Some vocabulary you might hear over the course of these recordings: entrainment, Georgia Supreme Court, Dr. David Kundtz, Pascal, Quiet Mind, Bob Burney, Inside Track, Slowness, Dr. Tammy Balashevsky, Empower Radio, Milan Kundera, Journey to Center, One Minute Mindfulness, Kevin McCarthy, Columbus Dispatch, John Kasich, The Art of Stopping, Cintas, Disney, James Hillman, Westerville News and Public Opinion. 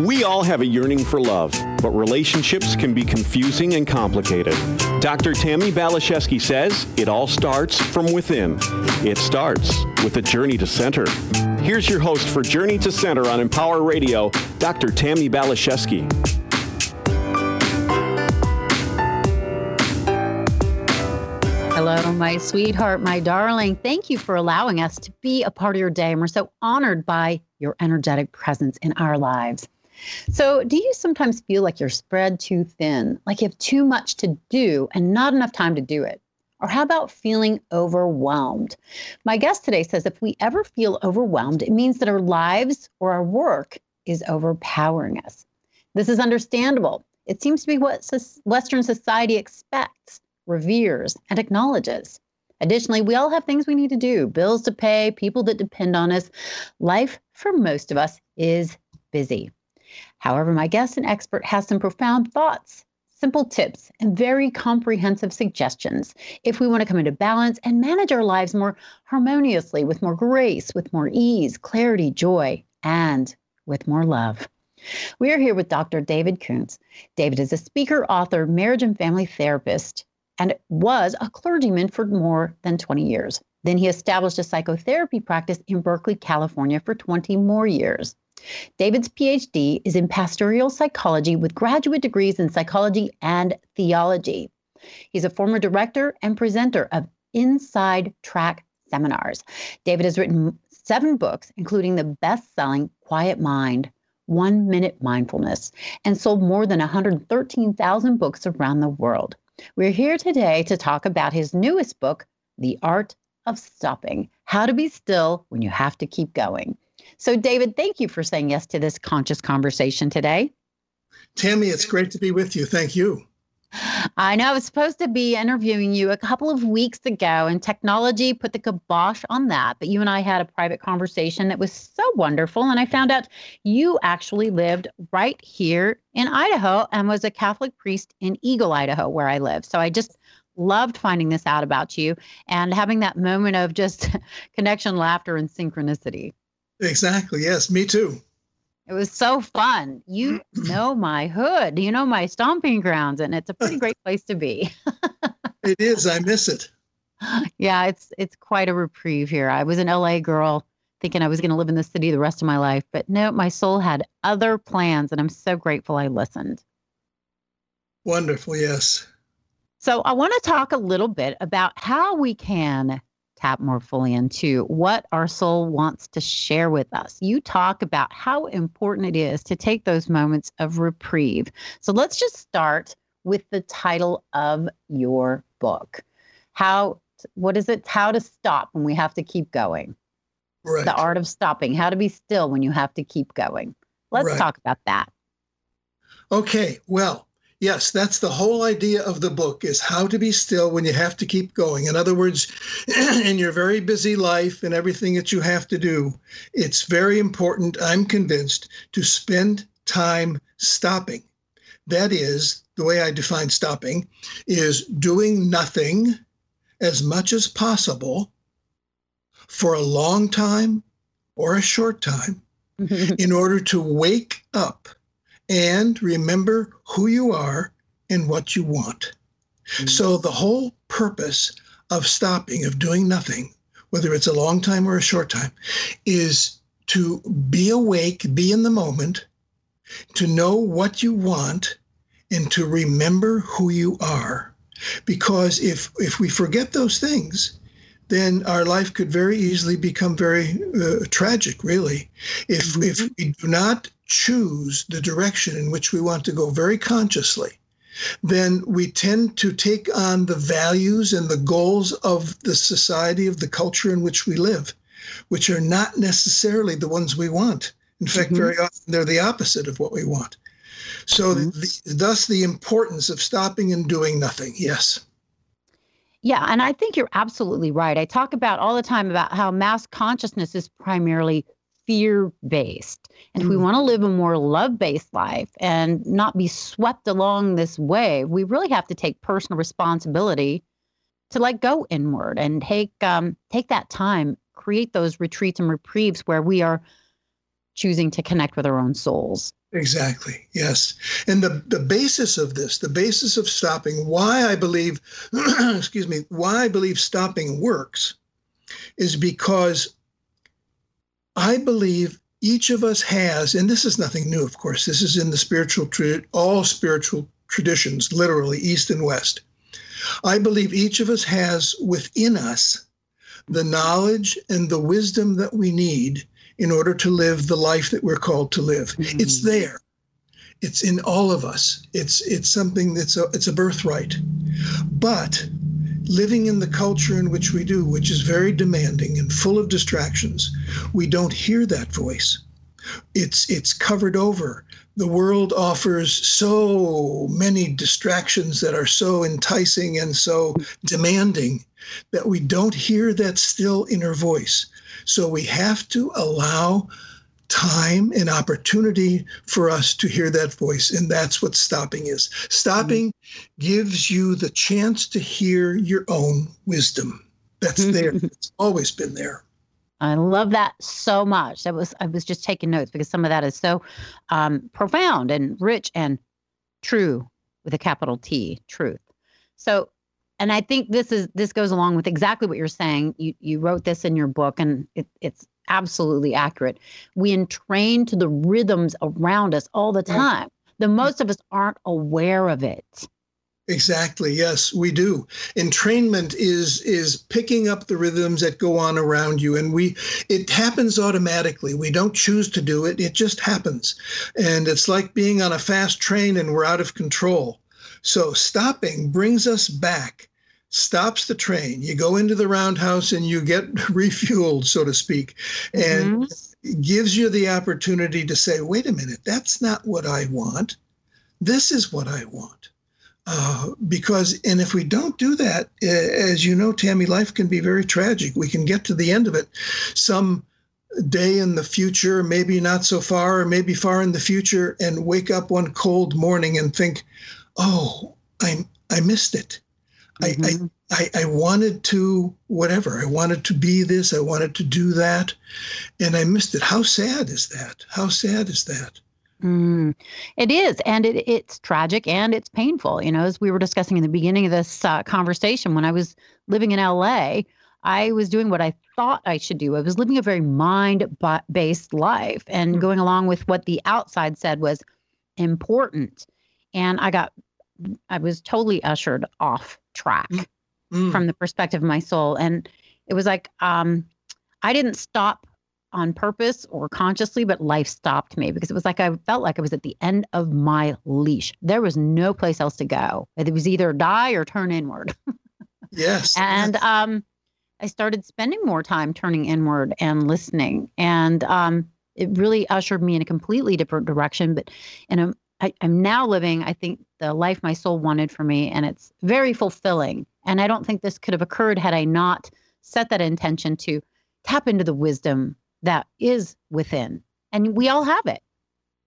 We all have a yearning for love, but relationships can be confusing and complicated. Dr. Tammy Balashevsky says it all starts from within. It starts with a journey to center. Here's your host for Journey to Center on Empower Radio, Dr. Tammy Balashevsky. Hello, my sweetheart, my darling. Thank you for allowing us to be a part of your day. And we're so honored by your energetic presence in our lives. So do you sometimes feel like you're spread too thin, like you have too much to do and not enough time to do it? Or how about feeling overwhelmed? My guest today says if we ever feel overwhelmed, it means that our lives or our work is overpowering us. This is understandable. It seems to be what Western society expects, reveres, and acknowledges. Additionally, we all have things we need to do, bills to pay, people that depend on us. Life, for most of us, is busy. However, my guest and expert has some profound thoughts, simple tips, and very comprehensive suggestions if we want to come into balance and manage our lives more harmoniously, with more grace, with more ease, clarity, joy, and with more love. We are here with Dr. David Kundtz. David is a speaker, author, marriage and family therapist, and was a clergyman for more than 20 years. Then he established a psychotherapy practice in Berkeley, California for 20 more years. David's PhD is in pastoral psychology with graduate degrees in psychology and theology. He's a former director and presenter of Inside Track seminars. David has written 7 books, including the best-selling Quiet Mind, One Minute Mindfulness, and sold more than 113,000 books around the world. We're here today to talk about his newest book, The Art of Stopping, How to Be Still When You Have to Keep Going. So, David, thank you for saying yes to this conscious conversation today. Tammy, it's great to be with you. Thank you. I know I was supposed to be interviewing you a couple of weeks ago, and technology put the kibosh on that. But you and I had a private conversation that was so wonderful. And I found out you actually lived right here in Idaho and was a Catholic priest in Eagle, Idaho, where I live. So I just loved finding this out about you and having that moment of just connection, laughter, and synchronicity. Exactly. Yes, me too. It was so fun. You know my hood, you know my stomping grounds, and it's a pretty great place to be. It is. I miss it. Yeah, it's quite a reprieve here. I was an LA girl thinking I was going to live in the city the rest of my life, but no, my soul had other plans, and I'm so grateful I listened. Wonderful, yes. So I want to talk a little bit about how we can tap more fully into what our soul wants to share with us. You talk about how important it is to take those moments of reprieve. So let's just start with the title of your book. What is it? How to Stop When We Have to Keep Going. Right. The Art of Stopping, How to Be Still When You Have to Keep Going. Let's talk about that. Okay, well, yes, that's the whole idea of the book, is how to be still when you have to keep going. In other words, in your very busy life and everything that you have to do, it's very important, I'm convinced, to spend time stopping. That is, the way I define stopping, is doing nothing as much as possible for a long time or a short time in order to wake up and remember who you are and what you want. Mm-hmm. So the whole purpose of stopping, of doing nothing, whether it's a long time or a short time, is to be awake, be in the moment, to know what you want, and to remember who you are. Because if we forget those things, then our life could very easily become very tragic, really. If we do not choose the direction in which we want to go very consciously, then we tend to take on the values and the goals of the society, of the culture in which we live, which are not necessarily the ones we want. In fact, very often they're the opposite of what we want. So thus the importance of stopping and doing nothing, yes. Yeah, and I think you're absolutely right. I talk about all the time about how mass consciousness is primarily fear-based. And if we want to live a more love-based life and not be swept along this wave, we really have to take personal responsibility to go inward and take that time, create those retreats and reprieves where we are choosing to connect with our own souls. Exactly. Yes. And the basis of this, the basis of stopping, why I believe, why I believe stopping works is because I believe each of us has, and this is nothing new, of course, this is in the spiritual, all spiritual traditions, literally East and West. I believe each of us has within us the knowledge and the wisdom that we need in order to live the life that we're called to live. Mm-hmm. It's there. It's in all of us. It's something that's it's a birthright. But living in the culture in which we do, which is very demanding and full of distractions, we don't hear that voice. It's covered over. The world offers so many distractions that are so enticing and so demanding that we don't hear that still inner voice. So we have to allow time and opportunity for us to hear that voice. And that's what stopping is. Stopping gives you the chance to hear your own wisdom. That's there. It's always been there. I love that so much. I was just taking notes because some of that is so profound and rich and true with a capital T, truth. So, and I think this goes along with exactly what you're saying. You wrote this in your book, and it's absolutely accurate. We entrain to the rhythms around us all the time. The most of us aren't aware of it. Exactly. Yes, we do. Entrainment is picking up the rhythms that go on around you. And it happens automatically. We don't choose to do it. It just happens. And it's like being on a fast train and we're out of control. So stopping brings us back, stops the train. You go into the roundhouse and you get refueled, so to speak. And gives you the opportunity to say, wait a minute, that's not what I want. This is what I want. Because if we don't do that, as you know, Tammy, life can be very tragic. We can get to the end of it some day in the future, maybe not so far, or maybe far in the future, and wake up one cold morning and think, oh, I missed it. Mm-hmm. I wanted to whatever. I wanted to be this. I wanted to do that. And I missed it. How sad is that? How sad is that? It is. And it's tragic and it's painful. You know, as we were discussing in the beginning of this conversation, when I was living in LA, I was doing what I thought I should do. I was living a very mind-based life and going along with what the outside said was important. And I was totally ushered off track from the perspective of my soul. And it was like, I didn't stop on purpose or consciously, but life stopped me because it was like I felt like I was at the end of my leash. There was no place else to go. It was either die or turn inward. Yes. And I started spending more time turning inward and listening. And it really ushered me in a completely different direction. But I'm now living, I think, the life my soul wanted for me. And it's very fulfilling. And I don't think this could have occurred had I not set that intention to tap into the wisdom that is within, and we all have it.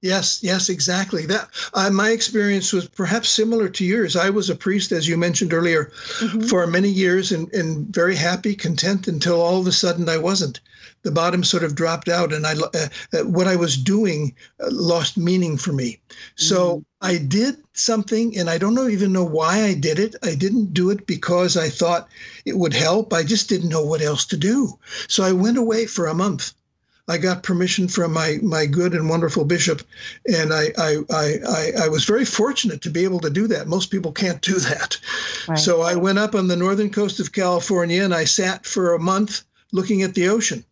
Yes, exactly. That my experience was perhaps similar to yours. I was a priest, as you mentioned earlier, for many years, and very happy, content, until all of a sudden I wasn't. The bottom sort of dropped out, and what I was doing lost meaning for me. So I did something, and I don't even know why I did it. I didn't do it because I thought it would help. I just didn't know what else to do. So I went away for a month. I got permission from my good and wonderful bishop, and I was very fortunate to be able to do that. Most people can't do that. Right. So I went up on the northern coast of California, and I sat for a month looking at the ocean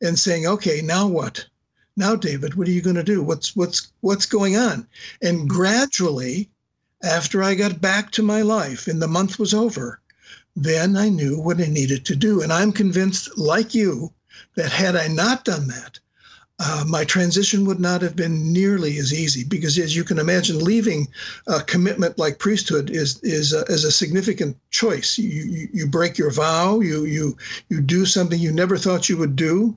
and saying, okay, now what? Now, David, what are you going to do? What's going on? And gradually, after I got back to my life and the month was over, then I knew what I needed to do. And I'm convinced, like you, that had I not done that, my transition would not have been nearly as easy, because as you can imagine, leaving a commitment like priesthood is a significant choice. You break your vow, you do something you never thought you would do.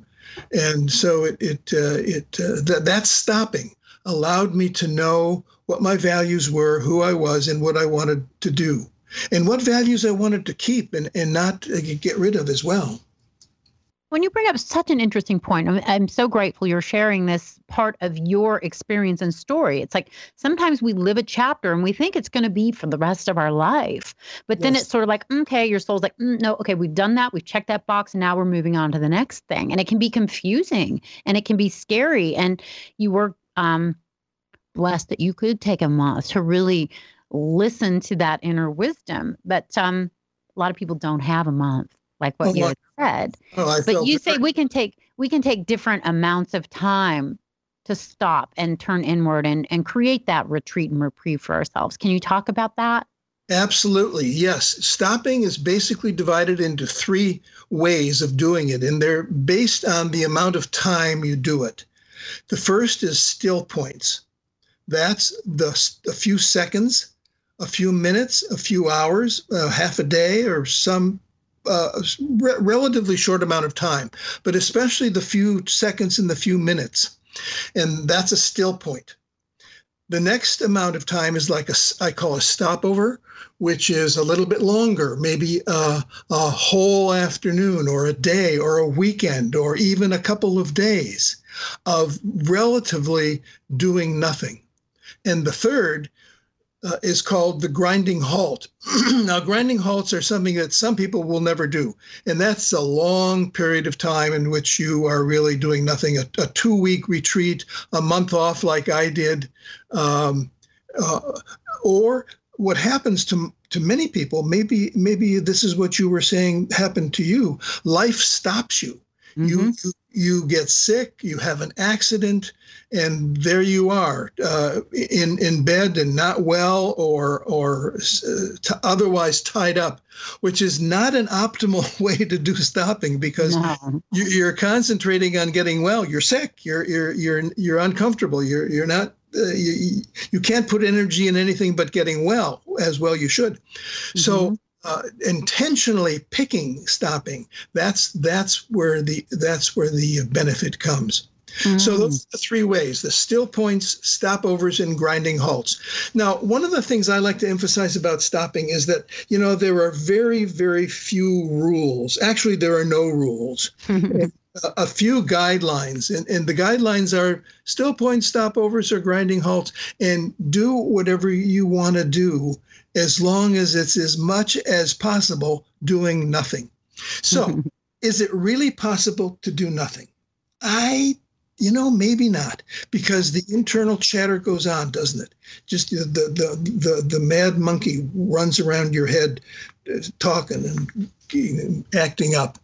And so that stopping allowed me to know what my values were, who I was, and what I wanted to do, and what values I wanted to keep and not get rid of as well. When you bring up such an interesting point, I'm so grateful you're sharing this part of your experience and story. It's like sometimes we live a chapter and we think it's going to be for the rest of our life. But then it's sort of like, okay, your soul's like, no, okay, we've done that. We've checked that box. And now we're moving on to the next thing. And it can be confusing and it can be scary. And you were blessed that you could take a month to really listen to that inner wisdom. But a lot of people don't have a month. Like what you said, but you say we can take different amounts of time to stop and turn inward and create that retreat and reprieve for ourselves. Can you talk about that? Absolutely. Yes. Stopping is basically divided into three ways of doing it, and they're based on the amount of time you do it. The first is still points. That's a few seconds, a few minutes, a few hours, half a day, or some relatively short amount of time, but especially the few seconds and the few minutes. And that's a still point. The next amount of time is like I call a stopover, which is a little bit longer, maybe a whole afternoon or a day or a weekend or even a couple of days of relatively doing nothing. And the third is called the grinding halt. Now, grinding halts are something that some people will never do. And that's a long period of time in which you are really doing nothing, a two-week retreat, a month off like I did. Or what happens to many people, maybe this is what you were saying happened to you. Life stops you. Mm-hmm. You get sick, you have an accident, and there you are in bed and not well or otherwise tied up, which is not an optimal way to do stopping because you're concentrating on getting well. You're sick. You're uncomfortable. You're not. You can't put energy in anything but getting well, as well you should. Mm-hmm. So. Intentionally picking stopping, that's where the benefit comes. So those are the three ways: the still points, stopovers, and grinding halts. Now, one of the things I like to emphasize about stopping is that, you know, there are very, very few rules. Actually, there are no rules. A few guidelines, and the guidelines are still points, stopovers, or grinding halts, and do whatever you want to do as long as it's as much as possible doing nothing. So is it really possible to do nothing? Maybe not, because the internal chatter goes on, doesn't it? Just the mad monkey runs around your head talking and acting up.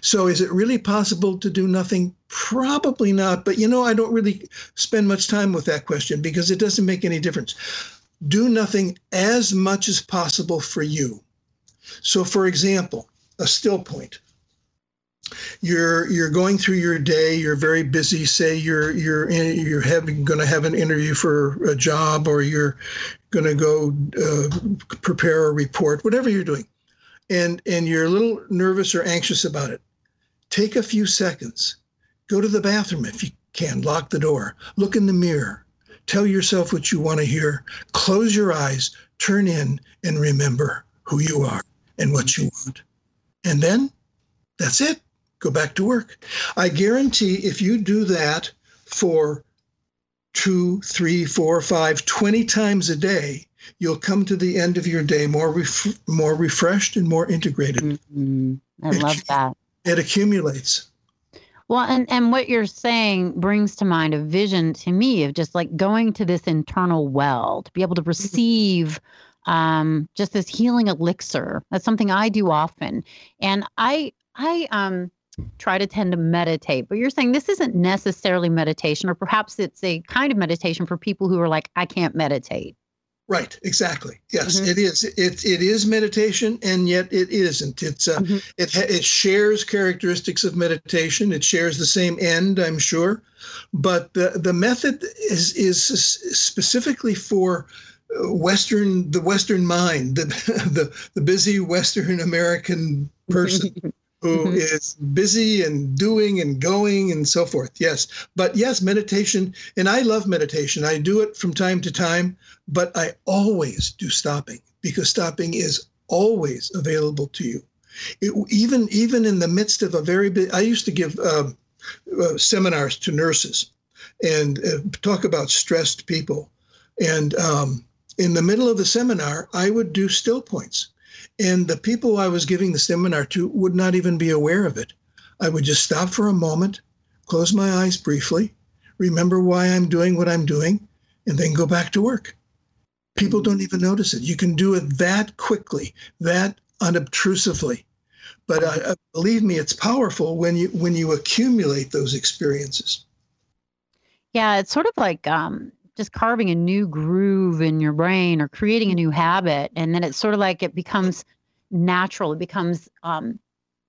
So is it really possible to do nothing? Probably not. But, I don't really spend much time with that question because it doesn't make any difference. Do nothing as much as possible for you. So, for example, a still point. You're going through your day. You're very busy. Say you're going to have an interview for a job, or you're going to go prepare a report. Whatever you're doing, and you're a little nervous or anxious about it. Take a few seconds. Go to the bathroom if you can. Lock the door. Look in the mirror. Tell yourself what you want to hear. Close your eyes. Turn in and remember who you are and what you want. And then that's it. Go back to work. I guarantee if you do that for 2, 3, 4, 5, 20 times a day, you'll come to the end of your day more refreshed and more integrated. Mm-hmm. I love that. It accumulates. Well, and what you're saying brings to mind a vision to me of just like going to this internal well to be able to receive just this healing elixir. That's something I do often. And I try to tend to meditate, but you're saying this isn't necessarily meditation, or perhaps it's a kind of meditation for people who are like, I can't meditate. Right. Exactly. Yes, It is. It is meditation, and yet it isn't. It's it shares characteristics of meditation. It shares the same end, I'm sure, but the method is specifically for the Western mind, the busy Western American person. Who is busy and doing and going and so forth. Yes. But yes, meditation. And I love meditation. I do it from time to time, but I always do stopping because stopping is always available to you. Even in the midst of a very big, I used to give seminars to nurses and talk about stressed people. And in the middle of the seminar, I would do still points. And the people I was giving the seminar to would not even be aware of it. I would just stop for a moment, close my eyes briefly, remember why I'm doing what I'm doing, and then go back to work. People don't even notice it. You can do it that quickly, that unobtrusively. But believe me, it's powerful when you accumulate those experiences. Yeah, it's sort of like just carving a new groove in your brain or creating a new habit. And then it's sort of like it becomes natural. It becomes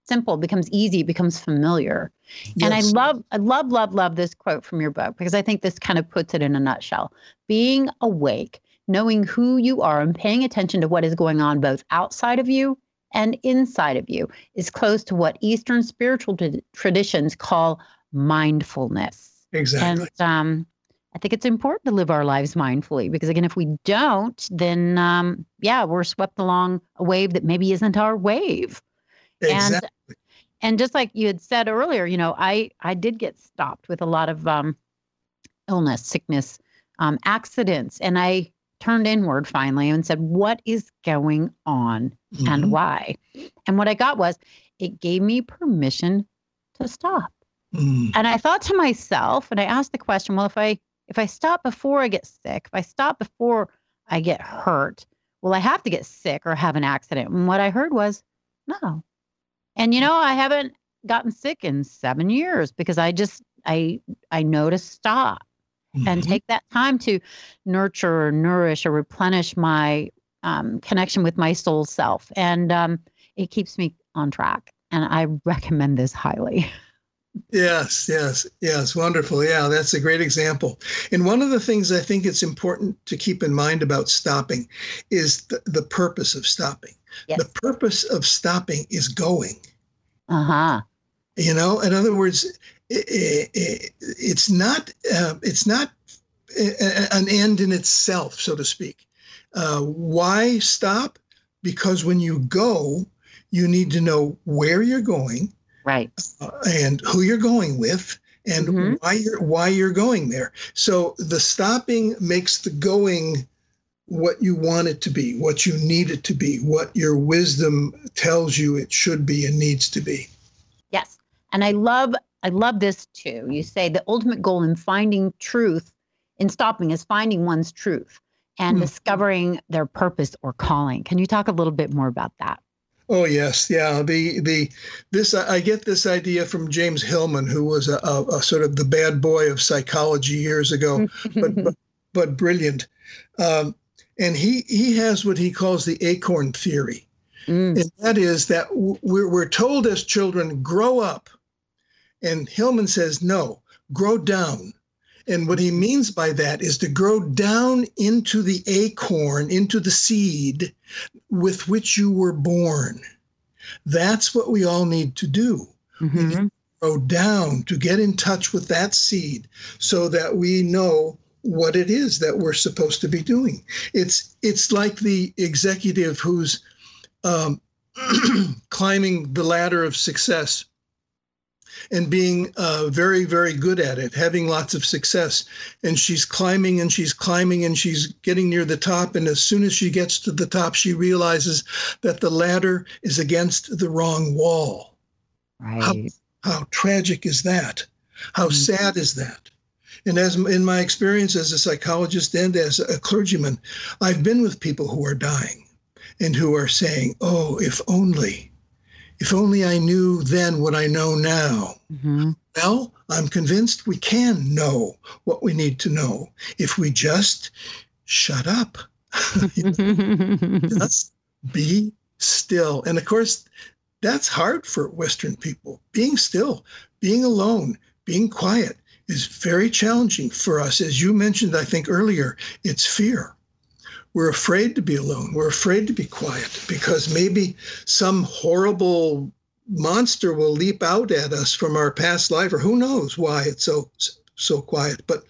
simple, it becomes easy, it becomes familiar. Yes. And I love this quote from your book, because I think this kind of puts it in a nutshell. Being awake, knowing who you are and paying attention to what is going on both outside of you and inside of you is close to what Eastern spiritual traditions call mindfulness. Exactly. And I think it's important to live our lives mindfully, because again, if we don't, then we're swept along a wave that maybe isn't our wave. Exactly. And just like you had said earlier, you know, I did get stopped with a lot of illness, sickness, accidents, and I turned inward finally and said, what is going on and why? And what I got was, it gave me permission to stop. Mm. And I thought to myself, and I asked the question, well, if I stop before I get sick, if I stop before I get hurt, will I have to get sick or have an accident? And what I heard was no. And, you know, I haven't gotten sick in 7 years because I know to stop and take that time to nurture or nourish or replenish my connection with my soul self. And it keeps me on track. And I recommend this highly. Yes. Wonderful. Yeah, that's a great example. And one of the things I think it's important to keep in mind about stopping is the purpose of stopping. Yes. The purpose of stopping is going. Uh-huh. You know, in other words, it's not an end in itself, so to speak. Why stop? Because when you go, you need to know where you're going. Right. And who you're going with and why you're going there. So the stopping makes the going what you want it to be, what you need it to be, what your wisdom tells you it should be and needs to be. Yes. And I love this too. You say the ultimate goal in finding truth, in stopping, is finding one's truth and discovering their purpose or calling. Can you talk a little bit more about that? Oh yes, yeah. This I get this idea from James Hillman, who was a sort of the bad boy of psychology years ago, but brilliant. And he has what he calls the acorn theory, and that is that we're told as children, grow up, and Hillman says no, grow down. And what he means by that is to grow down into the acorn, into the seed with which you were born. That's what we all need to do. We need to grow down to get in touch with that seed so that we know what it is that we're supposed to be doing. It's like the executive who's climbing the ladder of success and being very, very good at it, having lots of success. And she's climbing and she's climbing and she's getting near the top. And as soon as she gets to the top, she realizes that the ladder is against the wrong wall. Right. How tragic is that? How sad is that? And as in my experience as a psychologist and as a clergyman, I've been with people who are dying and who are saying, oh, if only I knew then what I know now. Well, I'm convinced we can know what we need to know if we just shut up. Just be still. And of course, that's hard for Western people. Being still, being alone, being quiet is very challenging for us. As you mentioned, I think earlier, it's fear. We're afraid to be alone. We're afraid to be quiet because maybe some horrible monster will leap out at us from our past life, or who knows why it's so quiet. But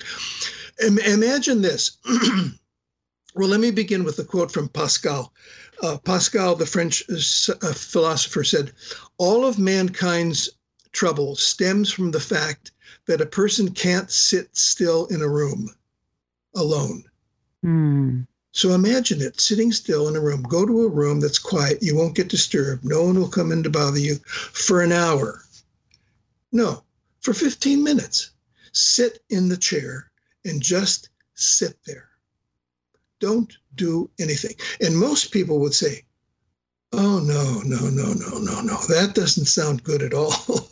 imagine this. Well, let me begin with a quote from Pascal. Pascal, the French philosopher, said, "All of mankind's trouble stems from the fact that a person can't sit still in a room alone." Mm. So imagine it, sitting still in a room. Go to a room that's quiet. You won't get disturbed. No one will come in to bother you for an hour. No, for 15 minutes. Sit in the chair and just sit there. Don't do anything. And most people would say, "Oh, no. That doesn't sound good at all."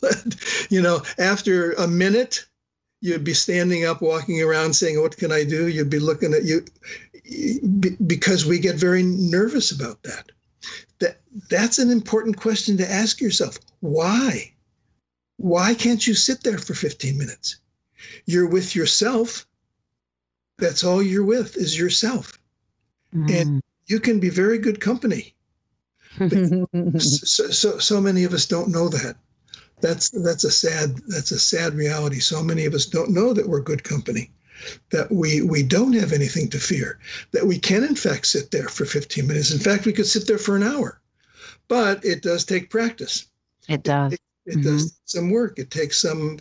You know, after a minute, you'd be standing up, walking around saying, "What can I do?" You'd be looking at you because we get very nervous about that. That's an important question to ask yourself. Why? Why can't you sit there for 15 minutes? You're with yourself. That's all you're with is yourself. Mm. And you can be very good company. So many of us don't know that. That's a sad reality. So many of us don't know that we're good company, that we don't have anything to fear, that we can, in fact, sit there for 15 minutes. In fact, we could sit there for an hour. But it does take practice. It does. It does some work. It takes some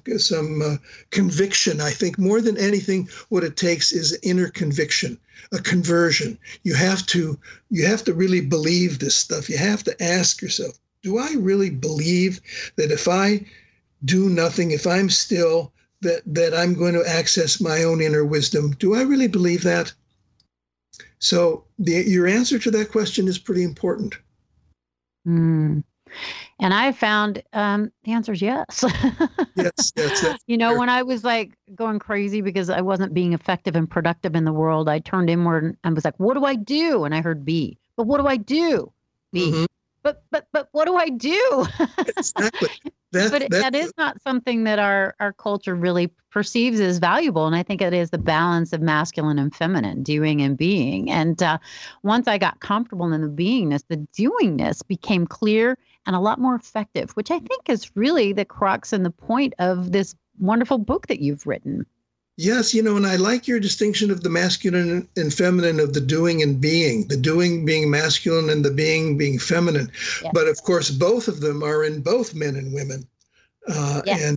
conviction. I think more than anything, what it takes is inner conviction, a conversion. You have to really believe this stuff. You have to ask yourself, do I really believe that if I do nothing, if I'm still, that I'm going to access my own inner wisdom? Do I really believe that? So your answer to that question is pretty important. Mm. And I found the answer is yes. Yes. You know, when I was like going crazy because I wasn't being effective and productive in the world, I turned inward and I was like, what do I do? And I heard B. But what do I do? B. Mm-hmm. But what do I do? Exactly. That is not something that our culture really perceives as valuable. And I think it is the balance of masculine and feminine, doing and being. And once I got comfortable in the beingness, the doingness became clear and a lot more effective, which I think is really the crux and the point of this wonderful book that you've written. Yes, you know, and I like your distinction of the masculine and feminine, of the doing and being, the doing being masculine and the being feminine. Yes. But of course, both of them are in both men and women. Yes.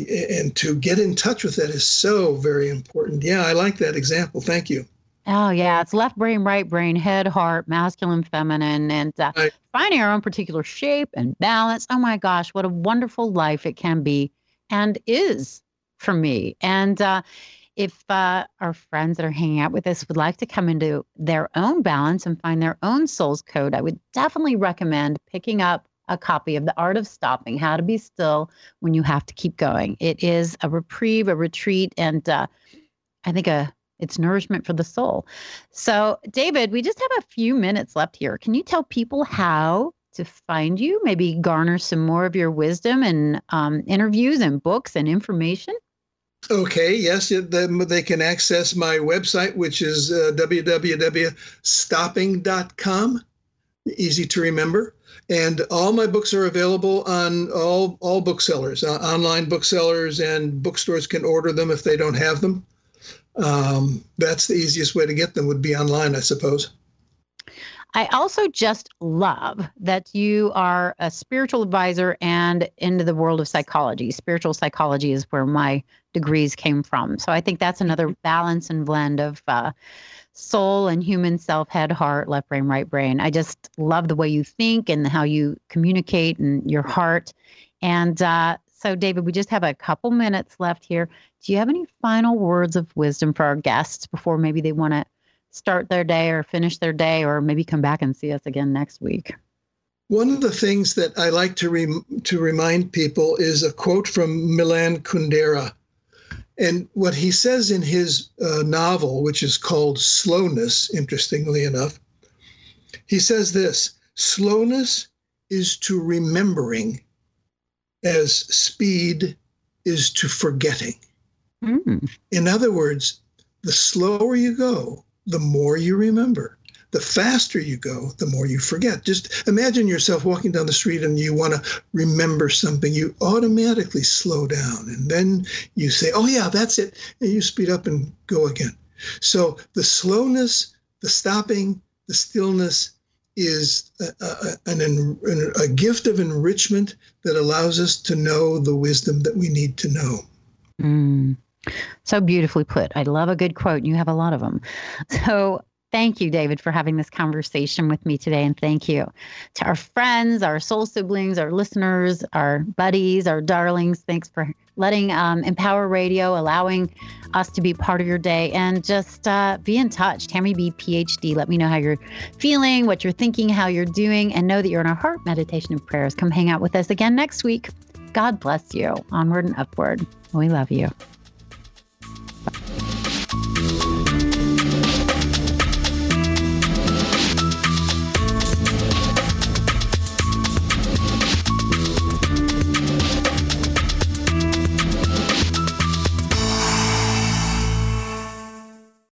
And to get in touch with that is so very important. Yeah, I like that example. Thank you. Oh, yeah. It's left brain, right brain, head, heart, masculine, feminine, and finding our own particular shape and balance. Oh, my gosh, what a wonderful life it can be and is for me. And if our friends that are hanging out with us would like to come into their own balance and find their own soul's code, I would definitely recommend picking up a copy of The Art of Stopping, How to Be Still When You Have to Keep Going. It is a reprieve, a retreat, and I think it's nourishment for the soul. So, David, we just have a few minutes left here. Can you tell people how to find you, maybe garner some more of your wisdom and interviews and books and information? Okay, yes, they can access my website, which is www.stopping.com. Easy to remember. And all my books are available on all booksellers, online booksellers, and bookstores can order them if they don't have them. That's the easiest way to get them would be online, I suppose. I also just love that you are a spiritual advisor and into the world of psychology. Spiritual psychology is where my degrees came from. So I think that's another balance and blend of soul and human self, head, heart, left brain, right brain. I just love the way you think and how you communicate and your heart. And so, David, we just have a couple minutes left here. Do you have any final words of wisdom for our guests before maybe they want to start their day or finish their day or maybe come back and see us again next week? One of the things that I like to remind people is a quote from Milan Kundera. And what he says in his novel, which is called Slowness, interestingly enough, he says this: slowness is to remembering as speed is to forgetting. Mm. In other words, the slower you go, the more you remember. The faster you go, the more you forget. Just imagine yourself walking down the street and you want to remember something. You automatically slow down. And then you say, oh, yeah, that's it. And you speed up and go again. So the slowness the stopping, the stillness is a gift of enrichment that allows us to know the wisdom that we need to know. Mm. So beautifully put. I love a good quote. You have a lot of them. So thank you, David, for having this conversation with me today. And thank you to our friends, our soul siblings, our listeners, our buddies, our darlings. Thanks for letting Empower Radio, allowing us to be part of your day, and just be in touch. Tammy B, PhD. Let me know how you're feeling, what you're thinking, how you're doing, and know that you're in our heart meditation and prayers. Come hang out with us again next week. God bless you. Onward and upward. We love you.